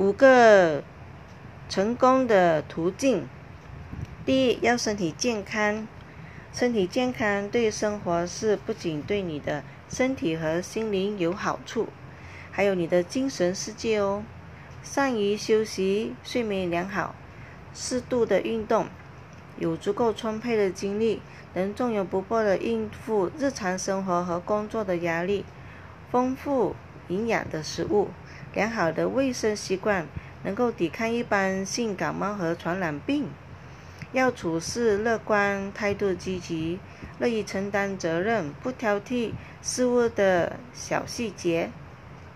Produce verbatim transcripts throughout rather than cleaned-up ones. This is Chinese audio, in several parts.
五个成功的途径。第一，要身体健康。身体健康对生活是不仅对你的身体和心灵有好处，还有你的精神世界哦。善于休息，睡眠良好，适度的运动，有足够充沛的精力，能从容不迫地应付日常生活和工作的压力。丰富营养的食物，良好的卫生习惯，能够抵抗一般性感冒和传染病。要处事乐观，态度积极，乐于承担责任，不挑剔事物的小细节，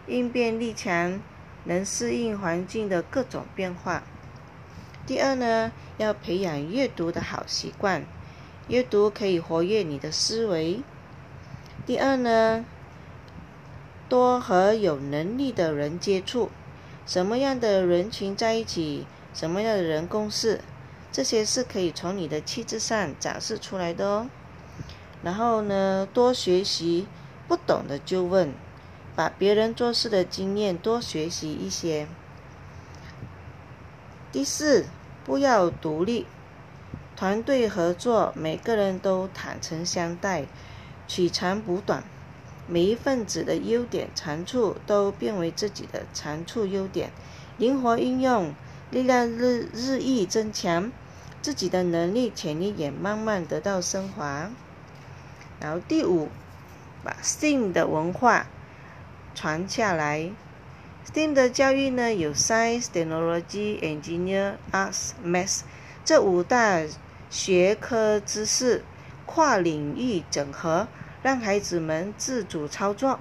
应变力强，能适应环境的各种变化。第二呢，要培养阅读的好习惯，阅读可以活跃你的思维。第二呢，多和有能力的人接触，什么样的人群在一起，什么样的人共事，这些是可以从你的气质上展示出来的哦。然后呢，多学习，不懂的就问，把别人做事的经验多学习一些。第四，不要独立，团队合作，每个人都坦诚相待，取长补短，每一份子的优点长处都变为自己的长处优点，灵活运用，力量日日益增强，自己的能力潜力也慢慢得到升华。然后第五，把 S T E A M 的文化传下来。 S T E A M 的教育呢，有 Science, Technology, Engineer, Arts, Math 这五大学科知识跨领域整合，让孩子们自主操作，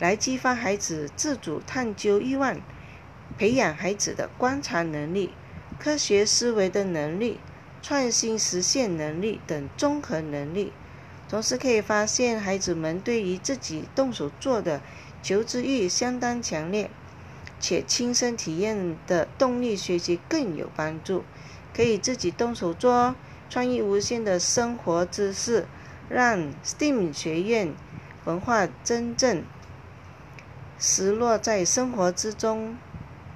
来激发孩子自主探究欲望，培养孩子的观察能力、科学思维的能力、创新实现能力等综合能力。同时可以发现，孩子们对于自己动手做的求知欲相当强烈，且亲身体验的动力学习更有帮助。可以自己动手做，创意无限的生活知识，让 S T E A M 学院文化真正实落在生活之中。